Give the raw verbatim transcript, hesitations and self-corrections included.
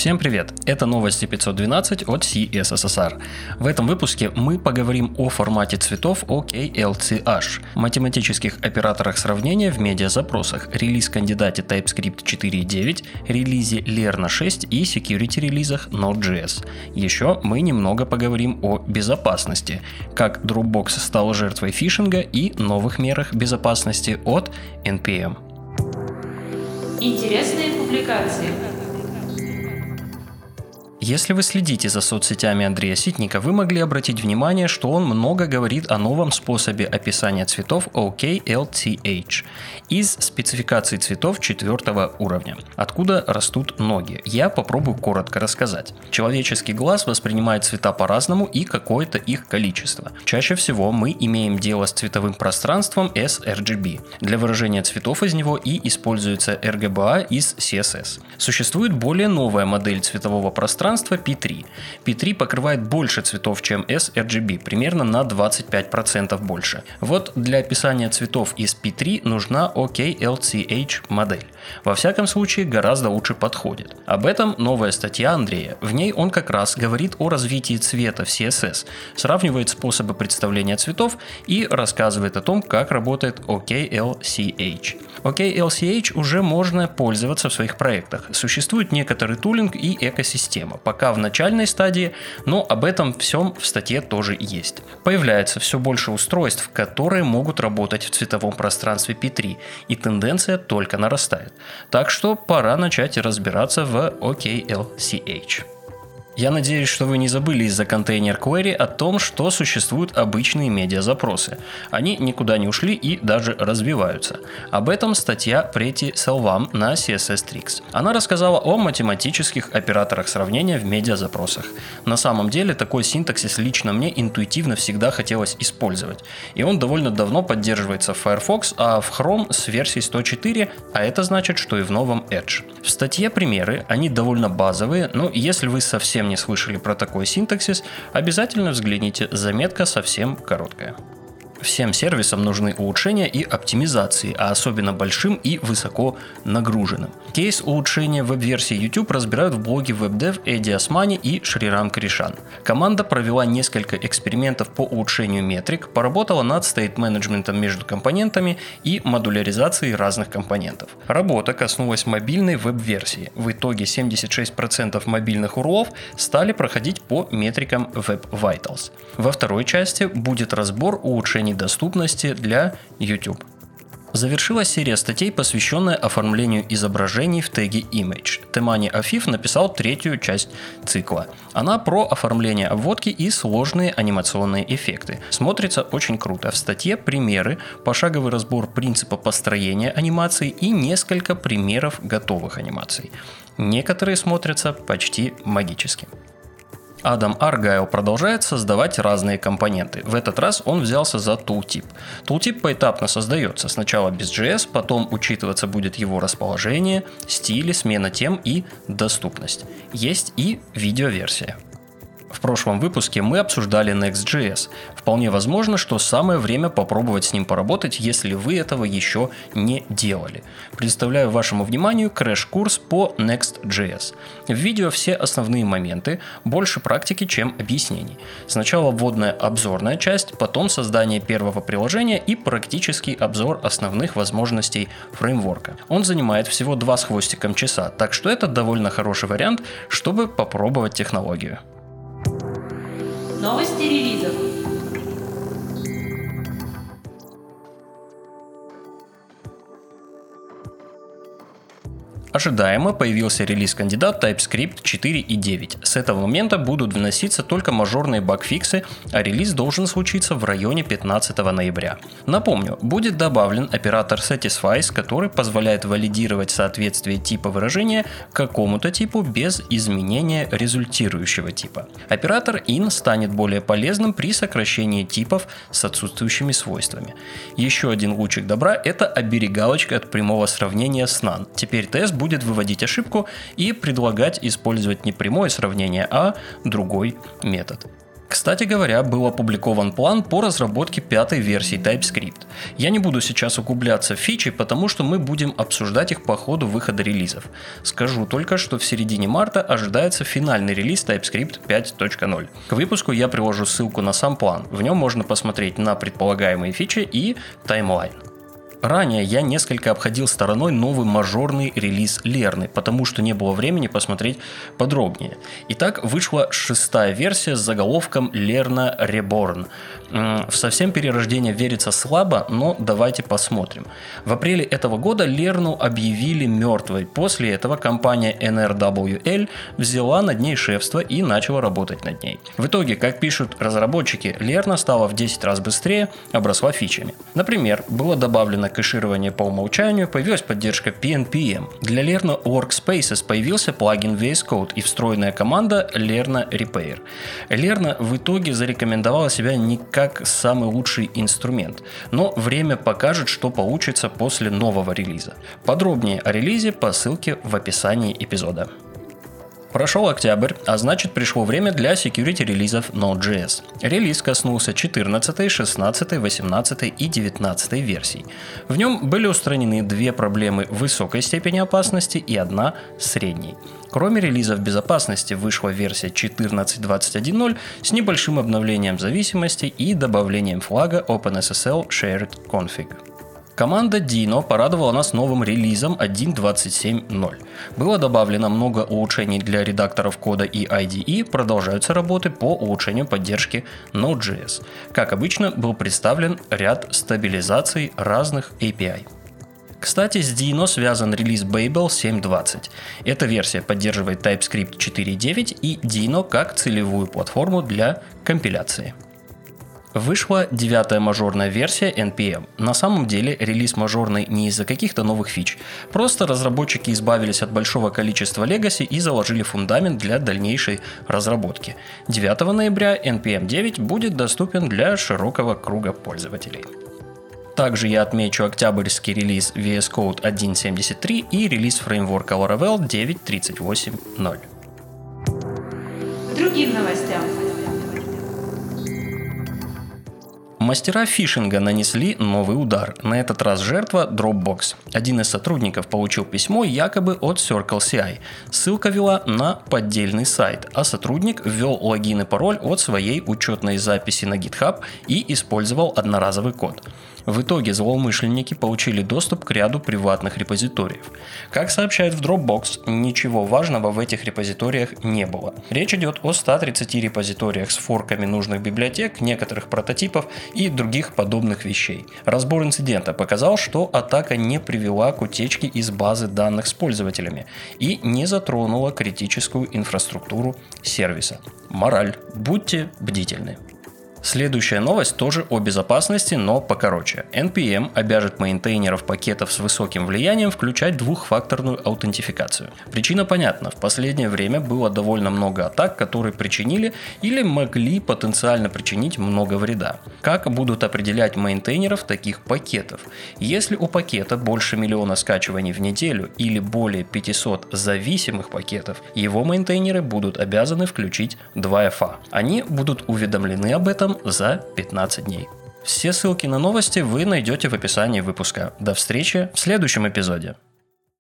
Всем привет! Это новости пятьсот двенадцать от си эс эс эс ар. В этом выпуске мы поговорим о формате цветов о кей эл си эйч, математических операторах сравнения в медиазапросах, релиз-кандидате TypeScript четыре девять, релизе Lerna шесть и security-релизах Node.js. Еще мы немного поговорим о безопасности, как Dropbox стал жертвой фишинга и новых мерах безопасности от эн пи эм. Интересные публикации. Если вы следите за соцсетями Андрея Ситникова, вы могли обратить внимание, что он много говорит о новом способе описания цветов о кей эл си эйч из спецификации цветов четвертого уровня. Откуда растут ноги? Я попробую коротко рассказать. Человеческий глаз воспринимает цвета по-разному и какое-то их количество. Чаще всего мы имеем дело с цветовым пространством эс эр джи би. Для выражения цветов из него и используется эр джи би эй из си эс эс. Существует более новая модель цветового пространства пи три. пи три покрывает больше цветов, чем эс эр джи би, примерно на двадцать пять процентов больше. Вот для описания цветов из пи три нужна о кей эл си эйч модель. Во всяком случае, гораздо лучше подходит. Об этом новая статья Андрея. В ней он как раз говорит о развитии цвета в си эс эс, сравнивает способы представления цветов и рассказывает о том, как работает о кей эл си эйч. о кей эл си эйч уже можно пользоваться в своих проектах. Существует некоторый тулинг и экосистема. Пока в начальной стадии, но об этом всем в статье тоже есть. Появляется все больше устройств, которые могут работать в цветовом пространстве пи три, и тенденция только нарастает. Так что пора начать разбираться в о кей эл си эйч. Я надеюсь, что вы не забыли из-за контейнер query о том, что существуют обычные медиазапросы. Они никуда не ушли и даже развиваются. Об этом статья Прети Селвам на си эс эс Tricks. Она рассказала о математических операторах сравнения в медиазапросах. На самом деле, такой синтаксис лично мне интуитивно всегда хотелось использовать. И он довольно давно поддерживается в Firefox, а в Chrome с версии сто четыре, а это значит, что и в новом Edge. В статье примеры, они довольно базовые, но если вы совсем не слышали про такой синтаксис, обязательно взгляните, заметка совсем короткая. Всем сервисам нужны улучшения и оптимизации, а особенно большим и высоко нагруженным. Кейс улучшения веб-версии YouTube разбирают в блоге WebDev Эдди Osmanи и Шрирам Кришан. Команда провела несколько экспериментов по улучшению метрик, поработала над стейт-менеджментом между компонентами и модуляризацией разных компонентов. Работа коснулась мобильной веб-версии. В итоге семьдесят шесть процентов мобильных урлов стали проходить по метрикам Web Vitals. Во второй части будет разбор улучшений доступности для YouTube. Завершилась серия статей, посвященная оформлению изображений в теге Image. Temani Afif написал третью часть цикла. Она про оформление обводки и сложные анимационные эффекты. Смотрится очень круто. В статье примеры, пошаговый разбор принципа построения анимации и несколько примеров готовых анимаций. Некоторые смотрятся почти магически. Адам Аргайл продолжает создавать разные компоненты. В этот раз он взялся за Tooltip. Tooltip поэтапно создается. Сначала без джей эс, потом учитываться будет его расположение, стили, смена тем и доступность. Есть и видеоверсия. В прошлом выпуске мы обсуждали Next.js. Вполне возможно, что самое время попробовать с ним поработать, если вы этого еще не делали. Представляю вашему вниманию крэш-курс по Next.js. В видео все основные моменты, больше практики, чем объяснений. Сначала вводная обзорная часть, потом создание первого приложения и практический обзор основных возможностей фреймворка. Он занимает всего два с хвостиком часа, так что это довольно хороший вариант, чтобы попробовать технологию. Новости релизов. Ожидаемо появился релиз-кандидат TypeScript четыре девять. С этого момента будут вноситься только мажорные багфиксы, а релиз должен случиться в районе пятнадцатого ноября. Напомню, будет добавлен оператор satisfies, который позволяет валидировать соответствие типа выражения какому-то типу без изменения результирующего типа. Оператор in станет более полезным при сокращении типов с отсутствующими свойствами. Еще один лучик добра – это оберегалочка от прямого сравнения с none. Теперь тэ эс будет выводить ошибку и предлагать использовать не прямое сравнение, а другой метод. Кстати говоря, был опубликован план по разработке пятой версии TypeScript. Я не буду сейчас углубляться в фичи, потому что мы будем обсуждать их по ходу выхода релизов. Скажу только, что в середине марта ожидается финальный релиз TypeScript пять точка ноль. К выпуску я приложу ссылку на сам план. В нем можно посмотреть на предполагаемые фичи и таймлайн. Ранее я несколько обходил стороной новый мажорный релиз Лерны, потому что не было времени посмотреть подробнее. Итак, вышла шестая версия с заголовком Lerna Reborn. В совсем перерождение верится слабо, но давайте посмотрим. В апреле этого года Лерну объявили мертвой. После этого компания эн эр дабл ю эл взяла над ней шефство и начала работать над ней. В итоге, как пишут разработчики, Лерна стала в десять раз быстрее, обросла фичами. Например, было добавлено кэширование по умолчанию, появилась поддержка пи эн пи эм. Для Lerna Workspaces появился плагин ви эс Code и встроенная команда Lerna Repair. Lerna в итоге зарекомендовала себя не как самый лучший инструмент, но время покажет, что получится после нового релиза. Подробнее о релизе по ссылке в описании эпизода. Прошел октябрь, а значит пришло время для security релизов Node.js. Релиз коснулся четырнадцатой, шестнадцатой, восемнадцатой и девятнадцатой версий. В нем были устранены две проблемы высокой степени опасности и одна средней. Кроме релизов безопасности вышла версия четырнадцать двадцать один ноль с небольшим обновлением зависимости и добавлением флага OpenSSL Shared Config. Команда Deno порадовала нас новым релизом один двадцать семь ноль. Было добавлено много улучшений для редакторов кода и ай ди и, продолжаются работы по улучшению поддержки Node.js. Как обычно, был представлен ряд стабилизаций разных эй пи ай. Кстати, с Deno связан релиз Babel семь двадцать. Эта версия поддерживает TypeScript четыре девять и Deno как целевую платформу для компиляции. Вышла девятая мажорная версия эн пи эм. На самом деле релиз мажорный не из-за каких-то новых фич. Просто разработчики избавились от большого количества легаси и заложили фундамент для дальнейшей разработки. девятого ноября эн пи эм девять будет доступен для широкого круга пользователей. Также я отмечу октябрьский релиз ви эс Code один семьдесят три и релиз фреймворка Laravel девять тридцать восемь ноль. Другим новостям. Мастера фишинга нанесли новый удар. На этот раз жертва Dropbox. Один из сотрудников получил письмо якобы от CircleCI. Ссылка вела на поддельный сайт, а сотрудник ввел логин и пароль от своей учетной записи на GitHub и использовал одноразовый код. В итоге злоумышленники получили доступ к ряду приватных репозиториев. Как сообщает в Dropbox, ничего важного в этих репозиториях не было. Речь идет о ста тридцати репозиториях с форками нужных библиотек, некоторых прототипов и других подобных вещей. Разбор инцидента показал, что атака не привела к утечке из базы данных с пользователями и не затронула критическую инфраструктуру сервиса. Мораль: будьте бдительны. Следующая новость тоже о безопасности, но покороче. эн пи эм обяжет мейнтейнеров пакетов с высоким влиянием включать двухфакторную аутентификацию. Причина понятна. В последнее время было довольно много атак, которые причинили или могли потенциально причинить много вреда. Как будут определять мейнтейнеров таких пакетов? Если у пакета больше миллиона скачиваний в неделю или более пятисот зависимых пакетов, его мейнтейнеры будут обязаны включить два эф а. Они будут уведомлены об этом за пятнадцать дней. Все ссылки на новости вы найдете в описании выпуска. До встречи в следующем эпизоде.